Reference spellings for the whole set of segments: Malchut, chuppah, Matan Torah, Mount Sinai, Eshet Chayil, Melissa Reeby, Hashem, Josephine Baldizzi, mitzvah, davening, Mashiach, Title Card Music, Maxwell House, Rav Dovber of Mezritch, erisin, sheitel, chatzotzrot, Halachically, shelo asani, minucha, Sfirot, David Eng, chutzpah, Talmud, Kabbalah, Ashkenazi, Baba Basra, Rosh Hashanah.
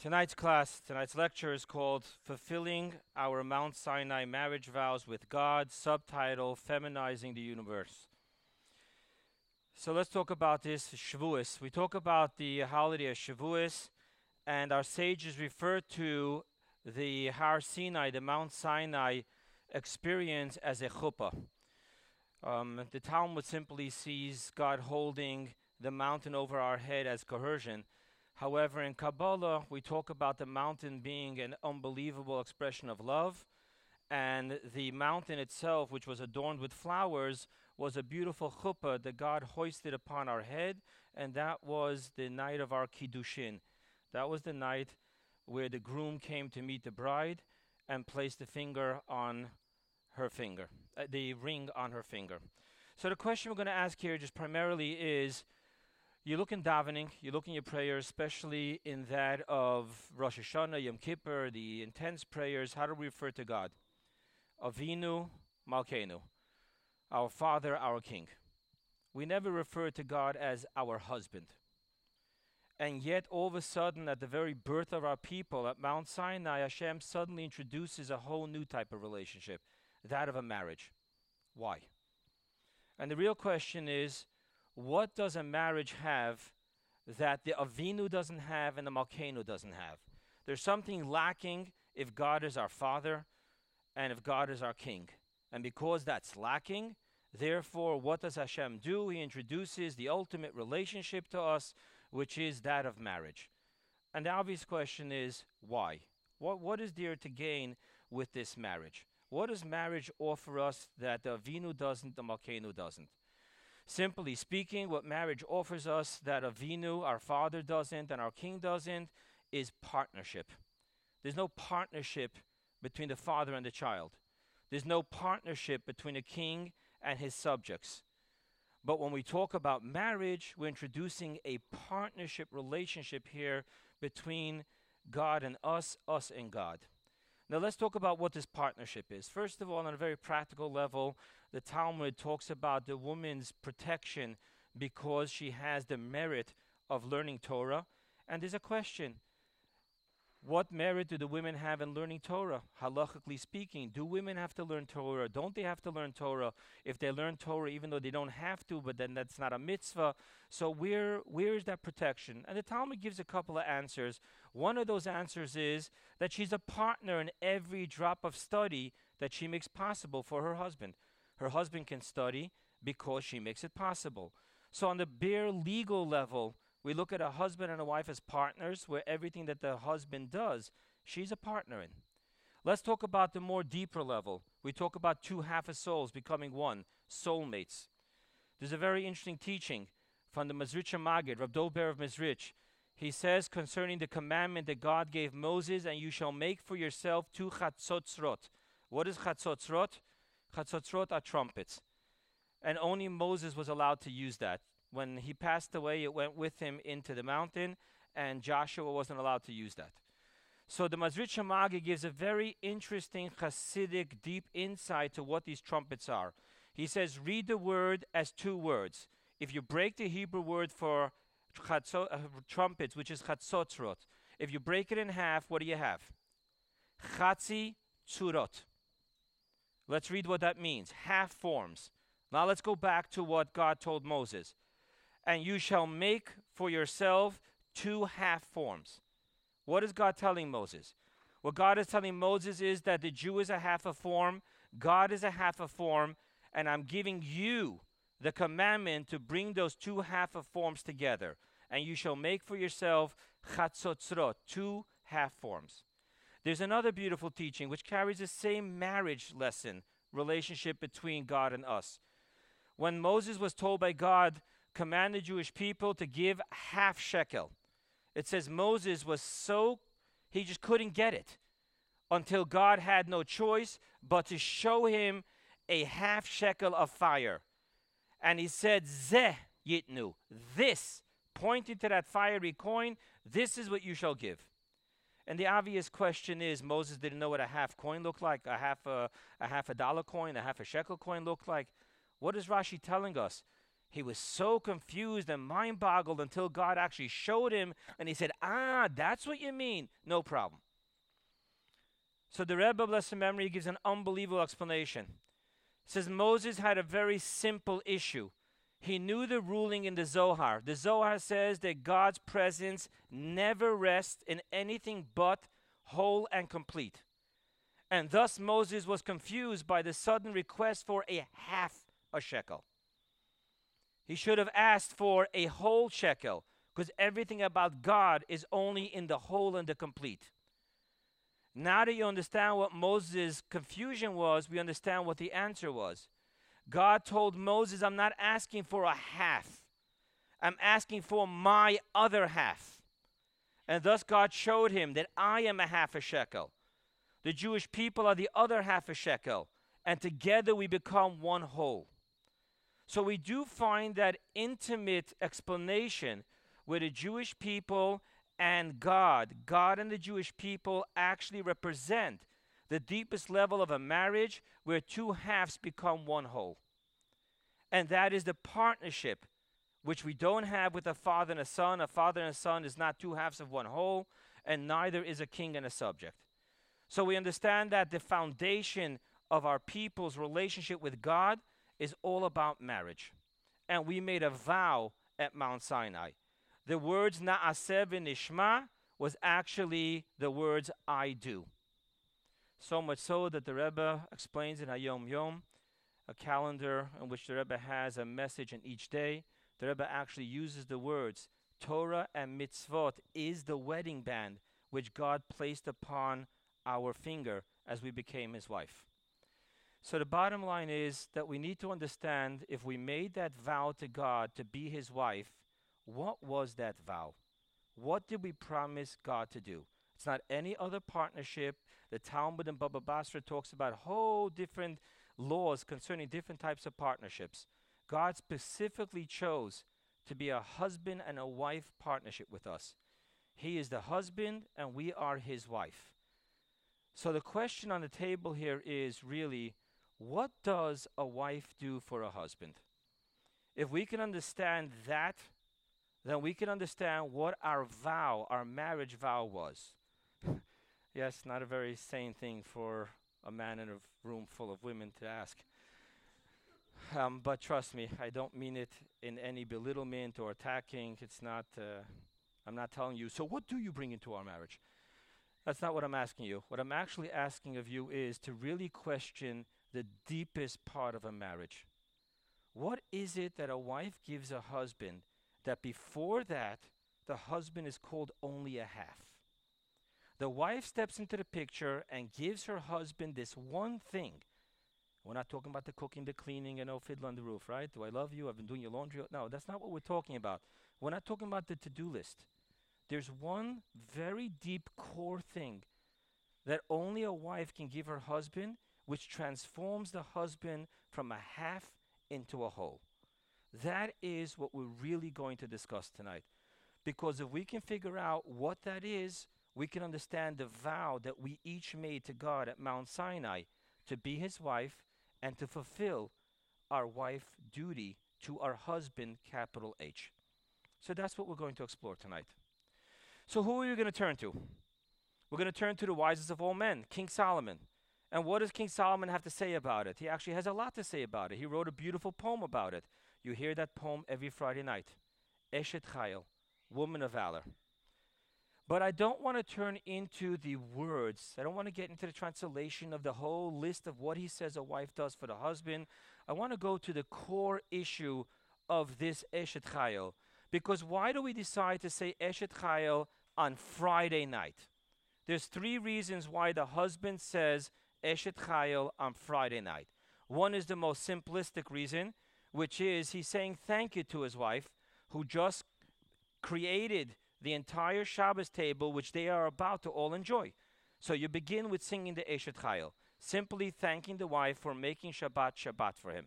Tonight's lecture is called Fulfilling Our Mount Sinai Marriage Vows with God, subtitle, Feminizing the Universe. So let's talk about this Shavuos. We talk about the holiday of Shavuos, and our sages refer to the Har Sinai, the Mount Sinai experience as a chuppah. The Talmud simply sees God holding the mountain over our head as coercion. However, in Kabbalah, we talk about the mountain being an unbelievable expression of love, and the mountain itself, which was adorned with flowers, was a beautiful chuppah that God hoisted upon our head, and that was the night of our kiddushin. That was the night where the groom came to meet the bride and placed the finger on her finger, the ring on her finger. So the question we're going to ask here just primarily is, you look in davening, you look in your prayers, especially in that of Rosh Hashanah, Yom Kippur, the intense prayers. How do we refer to God? Avinu Malkenu, our Father, our King. We never refer to God as our husband. And yet, all of a sudden, at the very birth of our people at Mount Sinai, Hashem suddenly introduces a whole new type of relationship, that of a marriage. Why? And the real question is, what does a marriage have that the Avinu doesn't have and the Malkenu doesn't have? There's something lacking if God is our Father and if God is our King. And because that's lacking, therefore, what does Hashem do? He introduces the ultimate relationship to us, which is that of marriage. And the obvious question is, why? What is there to gain with this marriage? What does marriage offer us that the Avinu doesn't, the Malkenu doesn't? Simply speaking, what marriage offers us that Avinu, our Father, doesn't and our King doesn't is partnership. There's no partnership between the father and the child. There's no partnership between a king and his subjects. But when we talk about marriage, we're introducing a partnership relationship here between God and us, us and God. Now let's talk about what this partnership is. First of all, on a very practical level, the Talmud talks about the woman's protection because she has the merit of learning Torah. And there's a question. What merit do the women have in learning Torah? Halachically speaking, do women have to learn Torah? Don't they have to learn Torah? If they learn Torah, even though they don't have to, but then that's not a mitzvah. So where is that protection? And the Talmud gives a couple of answers. One of those answers is that she's a partner in every drop of study that she makes possible for her husband. Her husband can study because she makes it possible. So on the bare legal level, we look at a husband and a wife as partners, where everything that the husband does, she's a partner in. Let's talk about the more deeper level. We talk about two half of souls becoming one, soulmates. There's a very interesting teaching from the Mezritch Magid, Rav Dovber of Mezritch. He says concerning the commandment that God gave Moses, and you shall make for yourself two chatzotzrot. What is chatzotzrot? Chatzotzrot are trumpets. And only Moses was allowed to use that. When he passed away, it went with him into the mountain, and Joshua wasn't allowed to use that. So the Mezritch Magid gives a very interesting Hasidic deep insight to what these trumpets are. He says, read the word as two words. If you break the Hebrew word for trumpets, which is chatzotzrot, if you break it in half, what do you have? Chatzi tzurot. Let's read what that means. Half forms. Now let's go back to what God told Moses. And you shall make for yourself two half forms. What is God telling Moses? What God is telling Moses is that the Jew is a half a form, God is a half a form, and I'm giving you the commandment to bring those two half of forms together. And you shall make for yourself chatzotzrot, two half forms. There's another beautiful teaching which carries the same marriage lesson, relationship between God and us. When Moses was told by God, command the Jewish people to give half shekel. It says Moses was so, he just couldn't get it until God had no choice but to show him a half shekel of fire. And he said, Zeh yitnu, this, pointing to that fiery coin, this is what you shall give. And the obvious question is, Moses didn't know what a half coin looked like, a half a dollar coin, a half a shekel coin looked like. What is Rashi telling us? He was so confused and mind-boggled until God actually showed him, and he said, ah, that's what you mean. No problem. So the Rebbe, blessed memory, gives an unbelievable explanation. It says Moses had a very simple issue. He knew the ruling in the Zohar. The Zohar says that God's presence never rests in anything but whole and complete. And thus Moses was confused by the sudden request for a half a shekel. He should have asked for a whole shekel, because everything about God is only in the whole and the complete. Now that you understand what Moses' confusion was, we understand what the answer was. God told Moses, I'm not asking for a half. I'm asking for my other half. And thus God showed him that I am a half a shekel. The Jewish people are the other half a shekel. And together we become one whole. So we do find that intimate explanation where the Jewish people and God and the Jewish people actually represent the deepest level of a marriage where two halves become one whole. And that is the partnership which we don't have with a father and a son. A father and a son is not two halves of one whole, and neither is a king and a subject. So we understand that the foundation of our people's relationship with God is all about marriage. And we made a vow at Mount Sinai. The words Naaseh Nishma was actually the words I do. So much so that the Rebbe explains in Hayom Yom, a calendar in which the Rebbe has a message in each day. The Rebbe actually uses the words Torah and mitzvot is the wedding band which God placed upon our finger as we became his wife. So the bottom line is that we need to understand, if we made that vow to God to be his wife, what was that vow? What did we promise God to do? It's not any other partnership. The Talmud and Baba Basra talks about whole different laws concerning different types of partnerships. God specifically chose to be a husband and a wife partnership with us. He is the husband and we are his wife. So the question on the table here is really, what does a wife do for a husband? If we can understand that, then we can understand what our vow, our marriage vow was. Yes, not a very sane thing for a man in a room full of women to ask. But trust me, I don't mean it in any belittlement or attacking. It's not, I'm not telling you, so what do you bring into our marriage? That's not what I'm asking you. What I'm actually asking of you is to really question the deepest part of a marriage. What is it that a wife gives a husband that before that, the husband is called only a half? The wife steps into the picture and gives her husband this one thing. We're not talking about the cooking, the cleaning, and oh, fiddle on the roof, right? Do I love you? I've been doing your laundry. No, that's not what we're talking about. We're not talking about the to-do list. There's one very deep core thing that only a wife can give her husband, which transforms the husband from a half into a whole. That is what we're really going to discuss tonight. Because if we can figure out what that is, we can understand the vow that we each made to God at Mount Sinai to be his wife and to fulfill our wife duty to our husband, capital H. So that's what we're going to explore tonight. So who are you going to turn to? We're going to turn to the wisest of all men, King Solomon. And what does King Solomon have to say about it? He actually has a lot to say about it. He wrote a beautiful poem about it. You hear that poem every Friday night. Eshet Chayil, Woman of Valor. But I don't want to turn into the words. I don't want to get into the translation of the whole list of what he says a wife does for the husband. I want to go to the core issue of this Eshet Chayil. Because why do we decide to say Eshet Chayil on Friday night? There's three reasons why the husband says Eshet Chayil on Friday night. One is the most simplistic reason, which is he's saying thank you to his wife who just created the entire Shabbos table, which they are about to all enjoy. So you begin with singing the Eshet Chayil, simply thanking the wife for making Shabbat for him.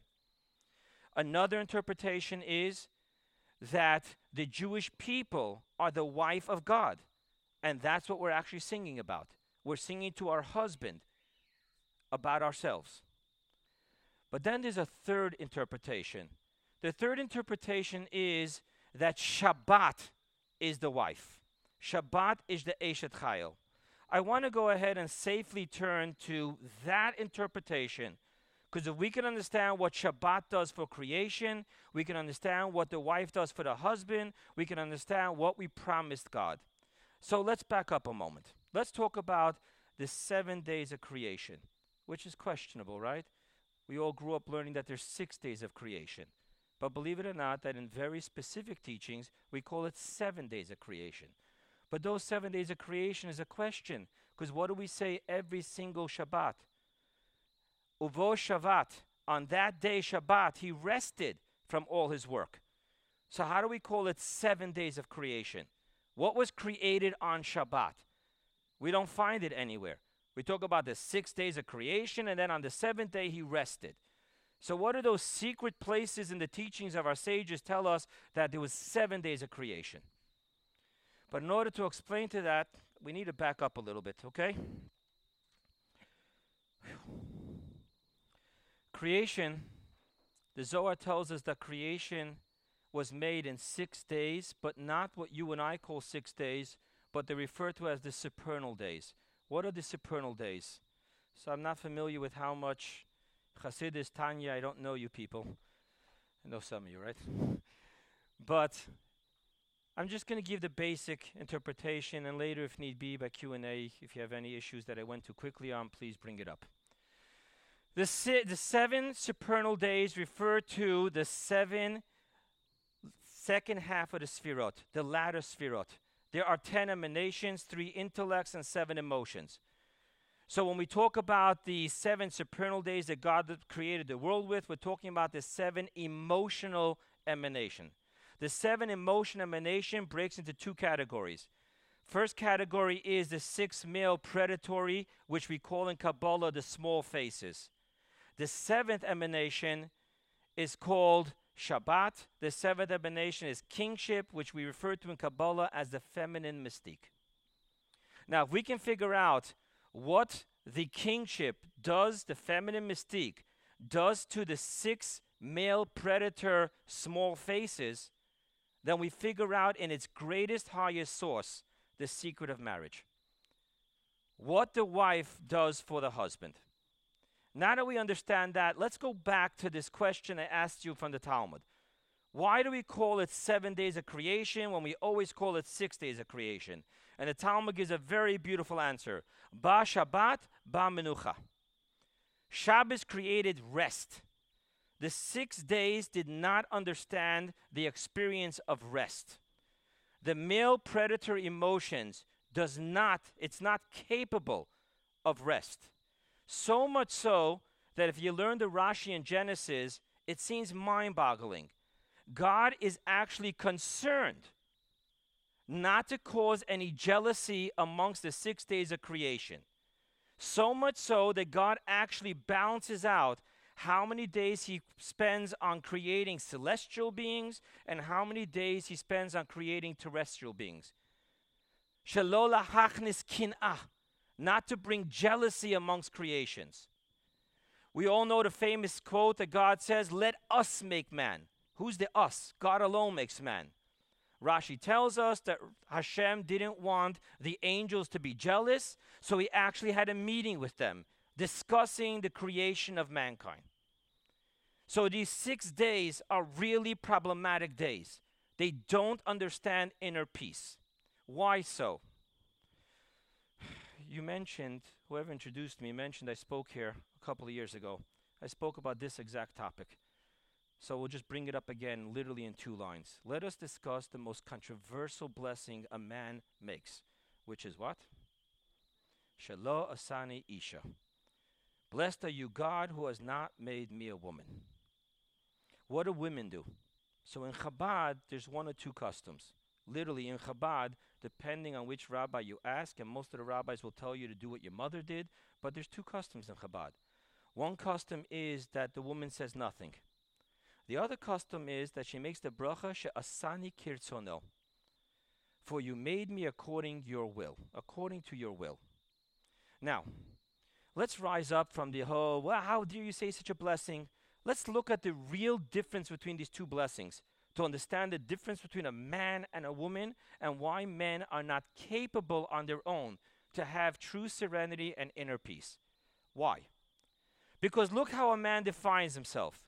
Another interpretation is that the Jewish people are the wife of God. And that's what we're actually singing about. We're singing to our husband about ourselves. But then there's a third interpretation. The third interpretation is that Shabbat is the wife. Shabbat is the Eshet Chayil. I want to go ahead and safely turn to that interpretation, because if we can understand what Shabbat does for creation, we can understand what the wife does for the husband, we can understand what we promised God. So let's back up a moment. Let's talk about the 7 days of creation, which is questionable, right? We all grew up learning that there's 6 days of creation. But believe it or not, that in very specific teachings, we call it 7 days of creation. But those 7 days of creation is a question, because what do we say every single Shabbat? Uvo Shabbat, on that day Shabbat, he rested from all his work. So how do we call it 7 days of creation? What was created on Shabbat? We don't find it anywhere. We talk about the 6 days of creation, and then on the seventh day he rested. So what are those secret places in the teachings of our sages tell us that there was 7 days of creation? But in order to explain to that, we need to back up a little bit, okay? Creation, the Zohar tells us that creation was made in 6 days, but not what you and I call 6 days, but they refer to as the supernal days. What are the supernal days? So I'm not familiar with how much Hasidus, Tanya, I don't know you people. I know some of you, right? But I'm just going to give the basic interpretation, and later, if need be, by Q&A, if you have any issues that I went too quickly on, please bring it up. The seven supernal days refer to the second half of the Sfirot, the latter Sfirot. There are 10 emanations, 3 intellects, and 7 emotions. So when we talk about the 7 supernal days that God created the world with, we're talking about the 7 emotional emanation. The 7 emotion emanation breaks into 2 categories. First category is the 6 male predatory, which we call in Kabbalah the small faces. The 7th emanation is called Shabbat. The 7th emanation is kingship, which we refer to in Kabbalah as the feminine mystique. Now, if we can figure out what the kingship does, the feminine mystique does to the 6 male predator small faces, then we figure out in its greatest, highest source, the secret of marriage. What the wife does for the husband. Now that we understand that, let's go back to this question I asked you from the Talmud. Why do we call it 7 days of creation when we always call it 6 days of creation? And the Talmud gives a very beautiful answer. Ba Shabbat, ba minucha. Shabbos created rest. The 6 days did not understand the experience of rest. The male predator emotions does not, it's not capable of rest. So much so that if you learn the Rashi in Genesis, it seems mind-boggling. God is actually concerned not to cause any jealousy amongst the 6 days of creation. So much so that God actually balances out how many days he spends on creating celestial beings and how many days he spends on creating terrestrial beings. Shelo lahachnis kin'ah. Not to bring jealousy amongst creations. We all know the famous quote that God says, let us make man. Who's the us? God alone makes man. Rashi tells us that Hashem didn't want the angels to be jealous, so he actually had a meeting with them, discussing the creation of mankind. So these 6 days are really problematic days. They don't understand inner peace. Why so? You mentioned, whoever introduced me mentioned I spoke here a couple of years ago. I spoke about this exact topic. So we'll just bring it up again, literally in 2 lines. Let us discuss the most controversial blessing a man makes, which is what? Shelo asani isha. Blessed are you, God, who has not made me a woman. What do women do? So in Chabad, there's 1 or 2 customs. Literally in Chabad, depending on which rabbi you ask, and most of the rabbis will tell you to do what your mother did, but there's 2 customs in Chabad. 1 custom is that the woman says nothing. The other custom is that she makes the bracha, she'asani kirtzono. For you made me according to your will. Now, let's rise up from the whole, well, how dare you say such a blessing? Let's look at the real difference between these two blessings to understand the difference between a man and a woman and why men are not capable on their own to have true serenity and inner peace. Why? Because look how a man defines himself.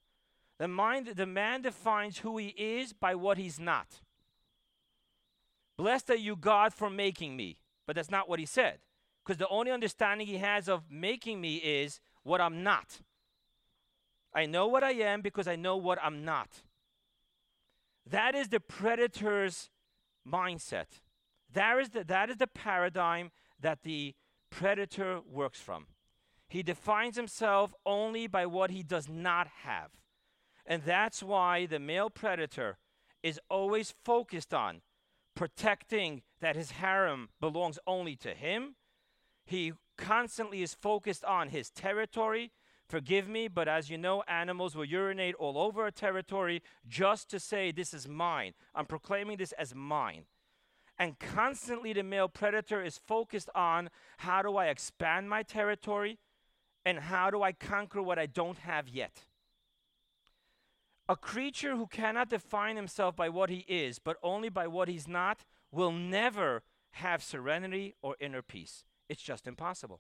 The man defines who he is by what he's not. Blessed are you, God, for making me. But that's not what he said. Because the only understanding he has of making me is what I'm not. I know what I am because I know what I'm not. That is the predator's mindset. That is the paradigm that the predator works from. He defines himself only by what he does not have. And that's why the male predator is always focused on protecting that his harem belongs only to him. He constantly is focused on his territory. Forgive me, but as you know, animals will urinate all over a territory just to say, this is mine. I'm proclaiming this as mine. And constantly the male predator is focused on, how do I expand my territory? And how do I conquer what I don't have yet? A creature who cannot define himself by what he is, but only by what he's not, will never have serenity or inner peace. It's just impossible.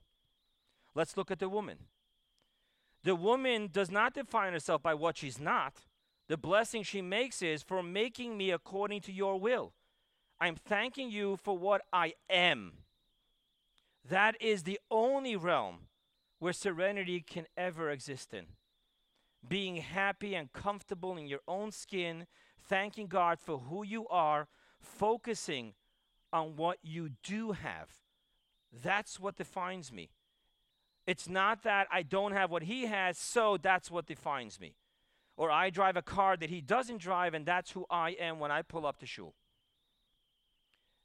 Let's look at the woman. The woman does not define herself by what she's not. The blessing she makes is, for making me according to your will. I'm thanking you for what I am. That is the only realm where serenity can ever exist in. Being happy and comfortable in your own skin, thanking God for who you are, focusing on what you do have. That's what defines me. It's not that I don't have what he has, so that's what defines me. Or I drive a car that he doesn't drive, and that's who I am when I pull up to shul.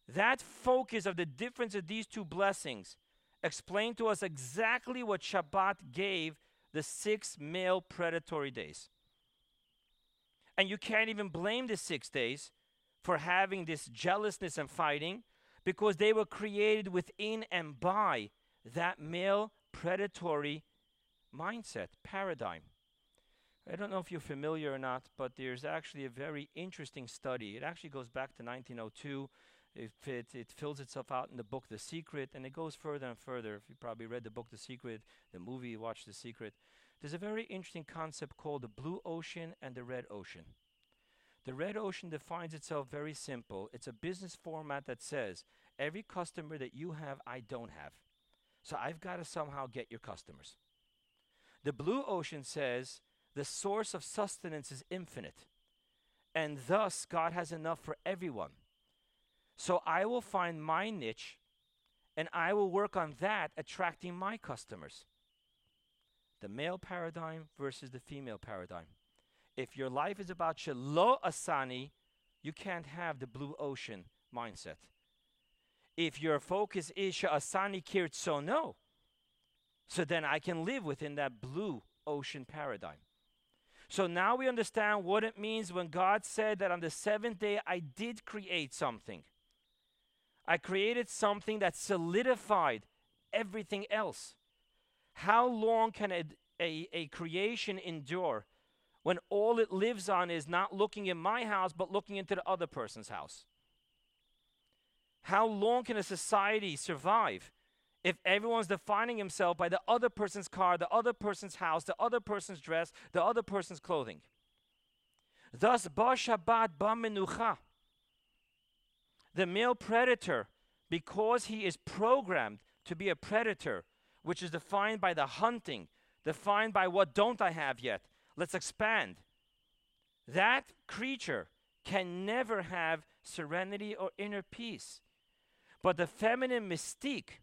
That focus of the difference of these two blessings explained to us exactly what Shabbat gave the 6 male predatory days. And you can't even blame the 6 days for having this jealousness and fighting, because they were created within and by that male predatory mindset, paradigm. I don't know if you're familiar or not, but there's actually a very interesting study. It actually goes back to 1902. It fills itself out in the book The Secret, and it goes further and further. If you probably read the book The Secret, the movie, watch The Secret. There's a very interesting concept called the blue ocean and the red ocean. The red ocean defines itself very simple. It's a business format that says, every customer that you have, I don't have. So I've got to somehow get your customers. The blue ocean says, the source of sustenance is infinite, and thus God has enough for everyone. So I will find my niche, and I will work on that, attracting my customers. The male paradigm versus the female paradigm. If your life is about shelo asani, you can't have the blue ocean mindset. If your focus is sha'asani kirtsono, so then I can live within that blue ocean paradigm. So now we understand what it means when God said that on the 7th day I did create something. I created something that solidified everything else. How long can a creation endure when all it lives on is not looking in my house, but looking into the other person's house? How long can a society survive if everyone's defining himself by the other person's car, the other person's house, the other person's dress, the other person's clothing? Thus, ba Shabbat, ba minucha. The male predator, because he is programmed to be a predator, which is defined by the hunting, defined by what don't I have yet, let's expand. That creature can never have serenity or inner peace. But the feminine mystique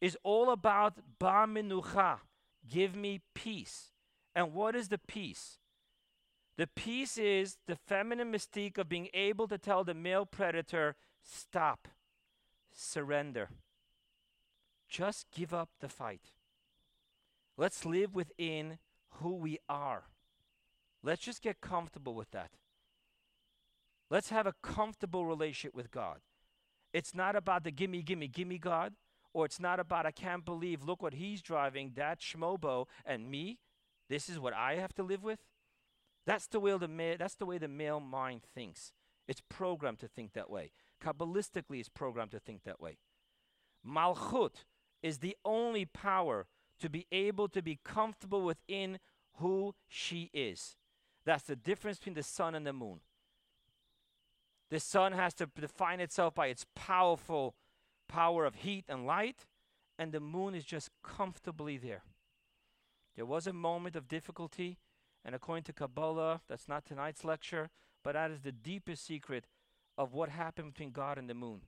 is all about ba minucha, give me peace. And what is the peace? The peace is the feminine mystique of being able to tell the male predator, stop, surrender. Just give up the fight. Let's live within who we are. Let's just get comfortable with that. Let's have a comfortable relationship with God. It's not about the gimme, gimme, gimme God, or it's not about I can't believe, look what he's driving, that schmobo, and me. This is what I have to live with. That's the way the male mind thinks. It's programmed to think that way. Kabbalistically, it's programmed to think that way. Malchut is the only power to be able to be comfortable within who she is. That's the difference between the sun and the moon. The sun has to define itself by its powerful power of heat and light, and the moon is just comfortably there. There was a moment of difficulty, and according to Kabbalah, that's not tonight's lecture, but that is the deepest secret of what happened between God and the moon.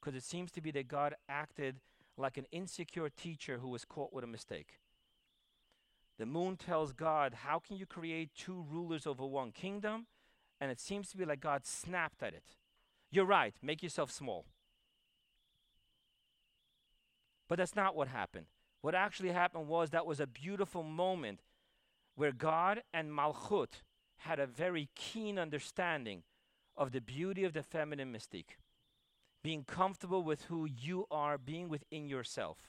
Because it seems to be that God acted like an insecure teacher who was caught with a mistake. The moon tells God, how can you create two rulers over one kingdom? And it seems to be like God snapped at it. You're right, make yourself small. But that's not what happened. What actually happened was that was a beautiful moment where God and Malchut had a very keen understanding of the beauty of the feminine mystique. Being comfortable with who you are, being within yourself.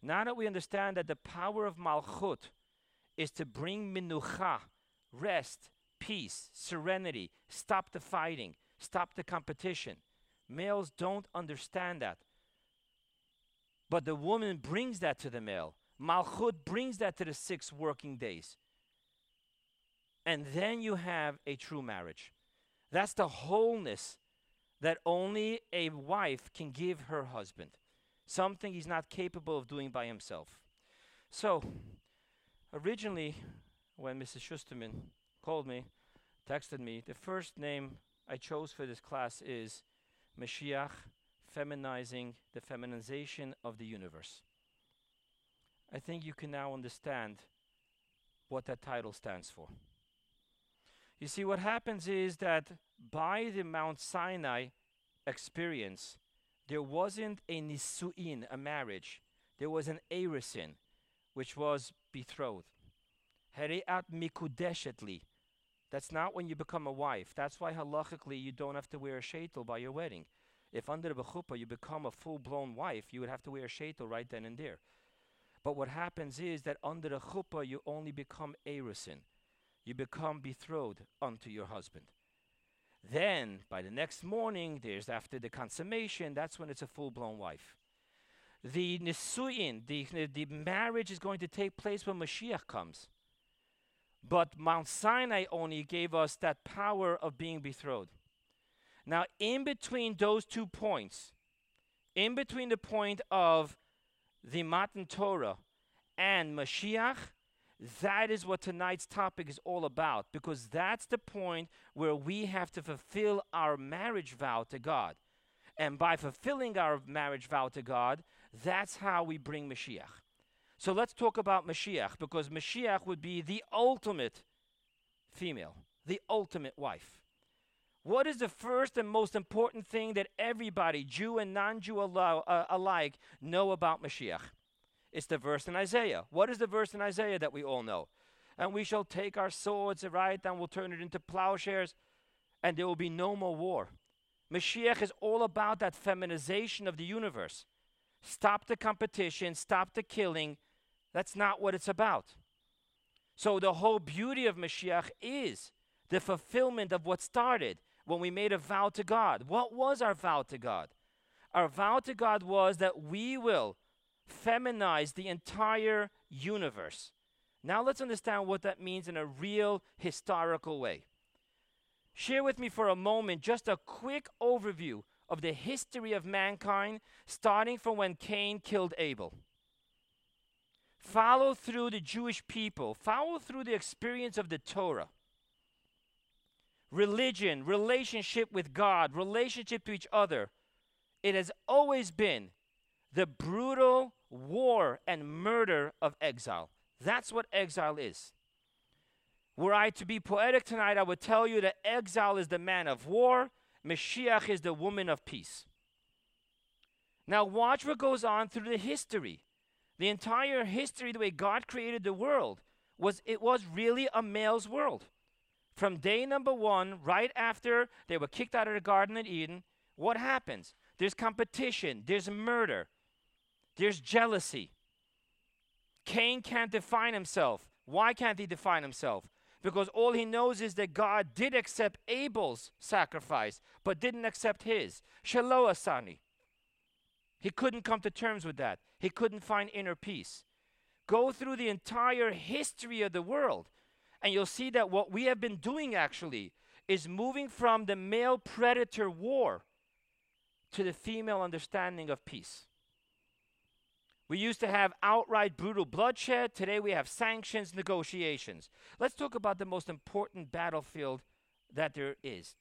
Now that we understand that the power of Malchut is to bring minucha, rest, peace, serenity, stop the fighting, stop the competition. Males don't understand that. But the woman brings that to the male. Malchut brings that to the 6 working days. And then you have a true marriage. That's the wholeness that only a wife can give her husband. Something he's not capable of doing by himself. So, originally, when Mrs. Schusterman called me, texted me, the first name I chose for this class is Mashiach, feminizing the feminization of the universe. I think you can now understand what that title stands for. You see, what happens is that by the Mount Sinai experience, there wasn't a nisuin, a marriage. There was an erisin, which was betrothed. Heriat mikudeshetli. That's not when you become a wife. That's why halachically you don't have to wear a sheitel by your wedding. If under the chuppah you become a full-blown wife, you would have to wear a sheitel right then and there. But what happens is that under the chuppah you only become erisin. You become betrothed unto your husband. Then, by the next morning, there's after the consummation, that's when it's a full-blown wife. The nisuin, the marriage is going to take place when Mashiach comes. But Mount Sinai only gave us that power of being betrothed. Now, in between those two points, in between the point of the Matan Torah and Mashiach, that is what tonight's topic is all about, because that's the point where we have to fulfill our marriage vow to God. And by fulfilling our marriage vow to God, that's how we bring Mashiach. So let's talk about Mashiach, because Mashiach would be the ultimate female, the ultimate wife. What is the first and most important thing that everybody, Jew and non-Jew alike, know about Mashiach? It's the verse in Isaiah. What is the verse in Isaiah that we all know? And we shall take our swords, right, and we'll turn it into plowshares, and there will be no more war. Mashiach is all about that feminization of the universe. Stop the competition, stop the killing. That's not what it's about. So the whole beauty of Mashiach is the fulfillment of what started when we made a vow to God. What was our vow to God? Our vow to God was that we will feminize the entire universe. Now let's understand what that means in a real historical way. Share with me for a moment just a quick overview of the history of mankind, starting from when Cain killed Abel. Follow through the Jewish people, follow through the experience of the Torah. Religion, relationship with God, relationship to each other. It has always been the brutal war and murder of exile. That's what exile is. Were I to be poetic tonight, I would tell you that exile is the man of war, Mashiach is the woman of peace. Now watch what goes on through the history. The entire history, the way God created the world, it was really a male's world. From day number 1, right after they were kicked out of the Garden of Eden, what happens? There's competition, there's murder. There's jealousy. Cain can't define himself. Why can't he define himself? Because all he knows is that God did accept Abel's sacrifice, but didn't accept his. Shelo asani. He couldn't come to terms with that. He couldn't find inner peace. Go through the entire history of the world, and you'll see that what we have been doing actually is moving from the male predator war to the female understanding of peace. We used to have outright brutal bloodshed. Today we have sanctions, negotiations. Let's talk about the most important battlefield that there is.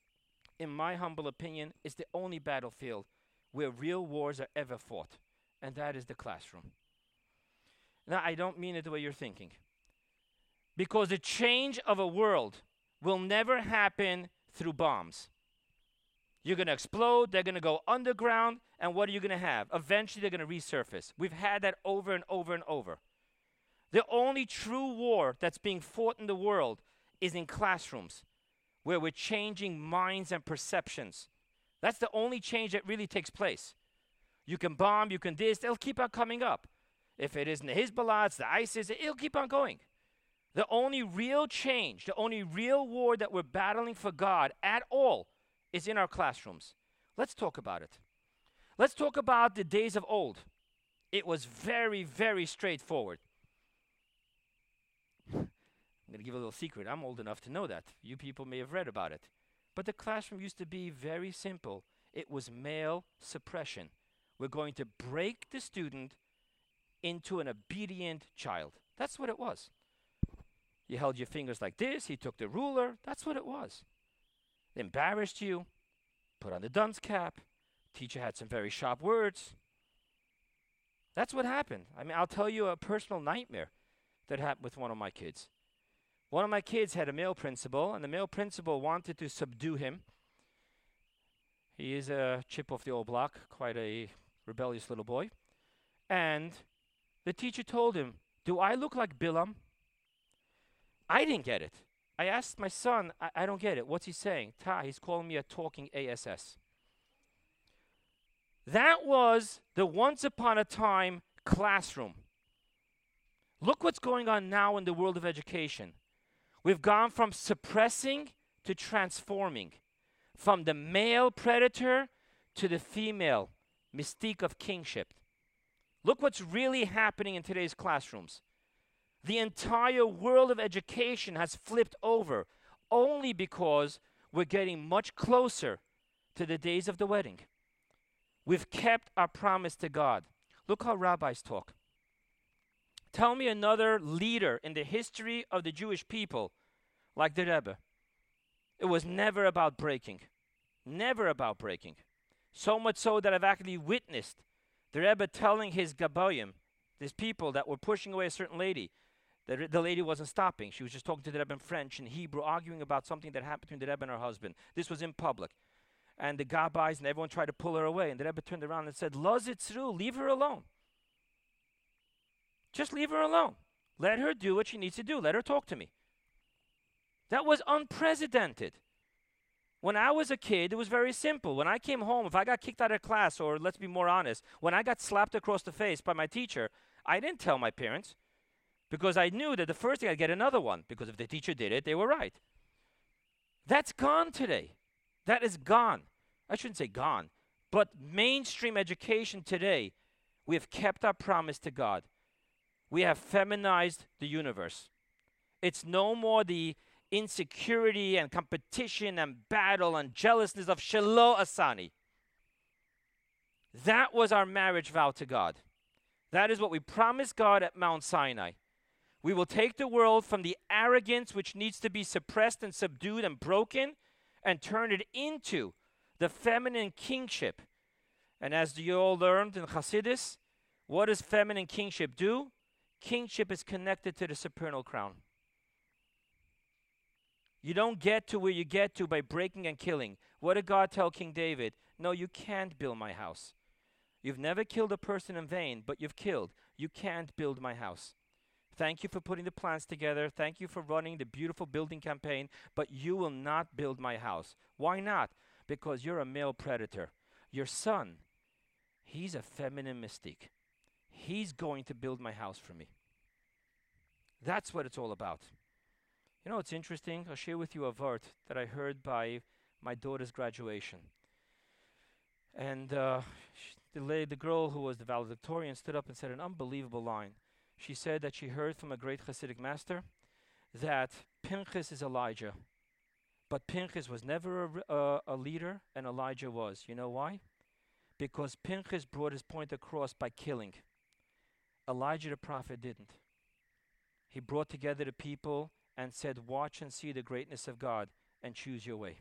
In my humble opinion, it's the only battlefield where real wars are ever fought, and that is the classroom. Now, I don't mean it the way you're thinking, because the change of a world will never happen through bombs. You're going to explode, they're going to go underground, and what are you going to have? Eventually, they're going to resurface. We've had that over and over and over. The only true war that's being fought in the world is in classrooms, where we're changing minds and perceptions. That's the only change that really takes place. You can bomb, you can this, they'll keep on coming up. If it isn't the Hezbollah, it's the ISIS, it'll keep on going. The only real change, the only real war that we're battling for God at all is in our classrooms. Let's talk about it. Let's talk about the days of old. It was very, very straightforward. I'm going to give a little secret. I'm old enough to know that. You people may have read about it. But the classroom used to be very simple. It was male suppression. We're going to break the student into an obedient child. That's what it was. You held your fingers like this. He took the ruler. That's what it was. They embarrassed you. Put on the dunce cap. Teacher had some very sharp words. That's what happened. I mean, I'll tell you a personal nightmare that happened with one of my kids. One of my kids had a male principal, and the male principal wanted to subdue him. He is a chip off the old block, quite a rebellious little boy. And the teacher told him, "Do I look like Bilam?" I didn't get it. I asked my son, I don't get it. What's he saying? He's calling me a talking ASS. That was the once upon a time classroom. Look what's going on now in the world of education. We've gone from suppressing to transforming. From the male predator to the female mystique of kingship. Look what's really happening in today's classrooms. The entire world of education has flipped over only because we're getting much closer to the days of the wedding. We've kept our promise to God. Look how rabbis talk. Tell me another leader in the history of the Jewish people like the Rebbe. It was never about breaking. Never about breaking. So much so that I've actually witnessed the Rebbe telling his gaboyim, these people that were pushing away a certain lady, the lady wasn't stopping. She was just talking to the Rebbe in French and Hebrew, arguing about something that happened between the Rebbe and her husband. This was in public. And the Gabbais and everyone tried to pull her away. And the Rebbe turned around and said, "Lo zitzru, leave her alone. Just leave her alone. Let her do what she needs to do. Let her talk to me." That was unprecedented. When I was a kid, it was very simple. When I came home, if I got kicked out of class, or let's be more honest, when I got slapped across the face by my teacher, I didn't tell my parents. Because I knew that the first thing I'd get another one. Because if the teacher did it, they were right. That's gone today. That is gone. I shouldn't say gone. But mainstream education today, we have kept our promise to God. We have feminized the universe. It's no more the insecurity and competition and battle and jealousness of Shelo Asani. That was our marriage vow to God. That is what we promised God at Mount Sinai. We will take the world from the arrogance which needs to be suppressed and subdued and broken and turn it into the feminine kingship. And as you all learned in Hasidus, what does feminine kingship do? Kingship is connected to the supernal crown. You don't get to where you get to by breaking and killing. What did God tell King David? No, you can't build my house. You've never killed a person in vain, but you've killed. You can't build my house. Thank you for putting the plans together. Thank you for running the beautiful building campaign, but you will not build my house. Why not? Because you're a male predator. Your son, he's a feminine mystique. He's going to build my house for me. That's what it's all about. You know, it's interesting. I'll share with you a vart that I heard by my daughter's graduation. And the girl who was the valedictorian stood up and said an unbelievable line. She said that she heard from a great Hasidic master that Pinchas is Elijah. But Pinchas was never a leader, and Elijah was. You know why? Because Pinchas brought his point across by killing. Elijah the prophet didn't. He brought together the people and said, watch and see the greatness of God and choose your way.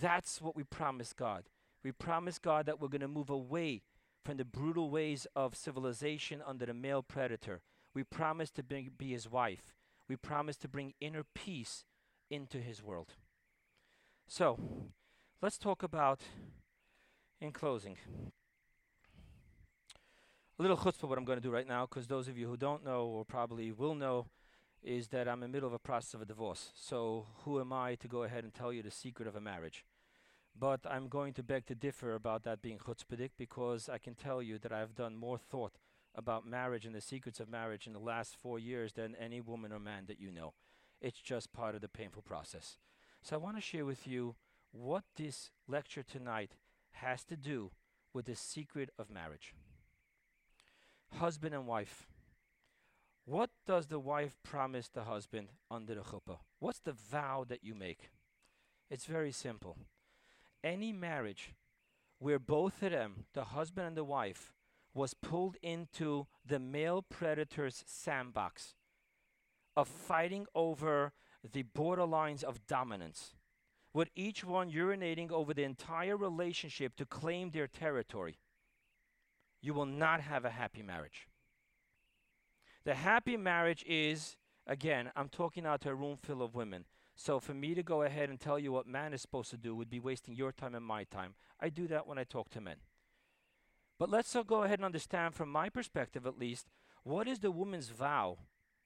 That's what we promised God. We promised God that we're going to move away from the brutal ways of civilization under the male predator. We promised to be his wife. We promised to bring inner peace into his world. So, let's talk about, in closing, a little chutzpah what I'm going to do right now, because those of you who don't know or probably will know is that I'm in the middle of a process of a divorce. So who am I to go ahead and tell you the secret of a marriage? But I'm going to beg to differ about that being chutzpahdik, because I can tell you that I've done more thought about marriage and the secrets of marriage in the last 4 years than any woman or man that you know. It's just part of the painful process. So I want to share with you what this lecture tonight has to do with the secret of marriage. Husband and wife. What does the wife promise the husband under the chuppah? What's the vow that you make? It's very simple. Any marriage where both of them, the husband and the wife, was pulled into the male predator's sandbox of fighting over the borderlines of dominance, with each one urinating over the entire relationship to claim their territory, you will not have a happy marriage. The happy marriage is, again, I'm talking out to a room full of women, so for me to go ahead and tell you what man is supposed to do would be wasting your time and my time. I do that when I talk to men. But let's go ahead and understand, from my perspective at least, what is the woman's vow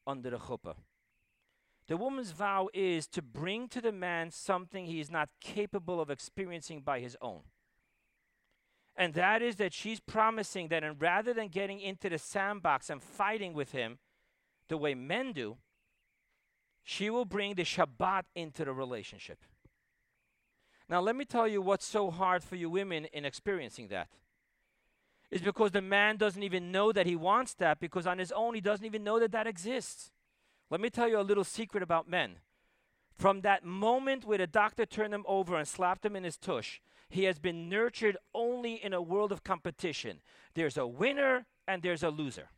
under the chuppah? The woman's vow is to bring to the man something he is not capable of experiencing by his own. And that is that she's promising that, and rather than getting into the sandbox and fighting with him the way men do, she will bring the Shabbat into the relationship. Now let me tell you what's so hard for you women in experiencing that. It's because the man doesn't even know that he wants that, because on his own he doesn't even know that that exists. Let me tell you a little secret about men. From that moment where the doctor turned him over and slapped him in his tush, he has been nurtured only in a world of competition. There's a winner and there's a loser.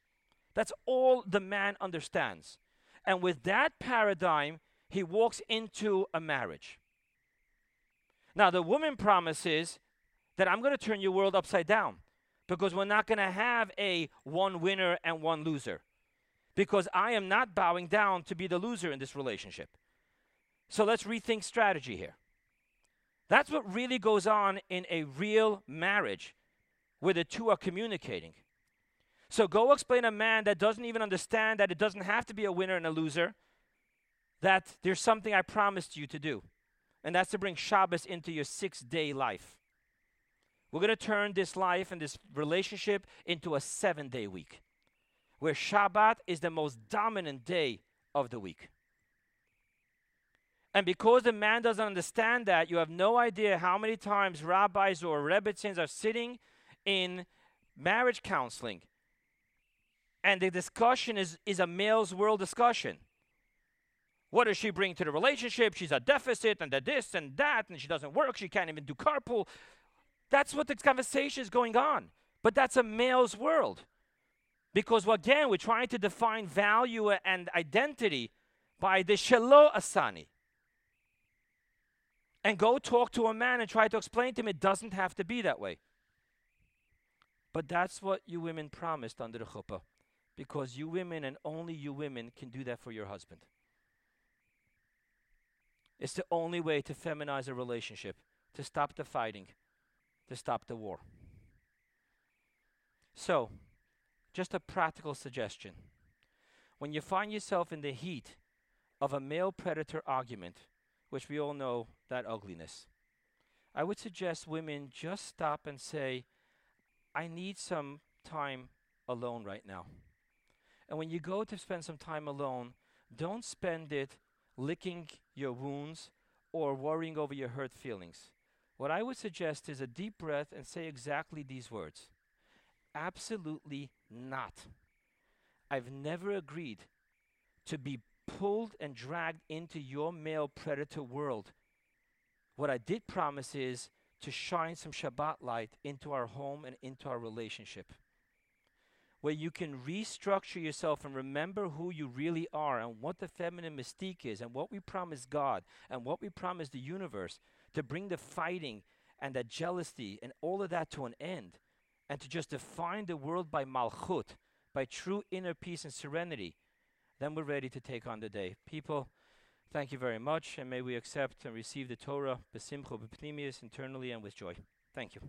That's all the man understands. And with that paradigm, he walks into a marriage. Now, the woman promises that I'm going to turn your world upside down, because we're not going to have a one winner and one loser, because I am not bowing down to be the loser in this relationship. So let's rethink strategy here. That's what really goes on in a real marriage where the two are communicating. So go explain a man that doesn't even understand that it doesn't have to be a winner and a loser, that there's something I promised you to do, and that's to bring Shabbos into your six-day life. We're going to turn this life and this relationship into a seven-day week, where Shabbat is the most dominant day of the week. And because the man doesn't understand that, you have no idea how many times rabbis or rebbetzins are sitting in marriage counseling, and the discussion is a male's world discussion. What does she bring to the relationship? She's a deficit, and a this and that, and she doesn't work, she can't even do carpool. That's what the conversation is going on. But that's a male's world. Because, again, we're trying to define value and identity by the shelo asani. And go talk to a man and try to explain to him it doesn't have to be that way. But that's what you women promised under the chuppah. Because you women, and only you women, can do that for your husband. It's the only way to feminize a relationship, to stop the fighting, to stop the war. So, just a practical suggestion. When you find yourself in the heat of a male predator argument, which we all know that ugliness, I would suggest women just stop and say, I need some time alone right now. And when you go to spend some time alone, don't spend it licking your wounds or worrying over your hurt feelings. What I would suggest is a deep breath and say exactly these words. Absolutely not. I've never agreed to be pulled and dragged into your male predator world. What I did promise is to shine some Shabbat light into our home and into our relationship, where you can restructure yourself and remember who you really are and what the feminine mystique is and what we promise God and what we promise the universe, to bring the fighting and the jealousy and all of that to an end, and to just define the world by Malchut, by true inner peace and serenity. Then we're ready to take on the day. People, thank you very much, and may we accept and receive the Torah b'simcha, b'pnimius, internally and with joy. Thank you.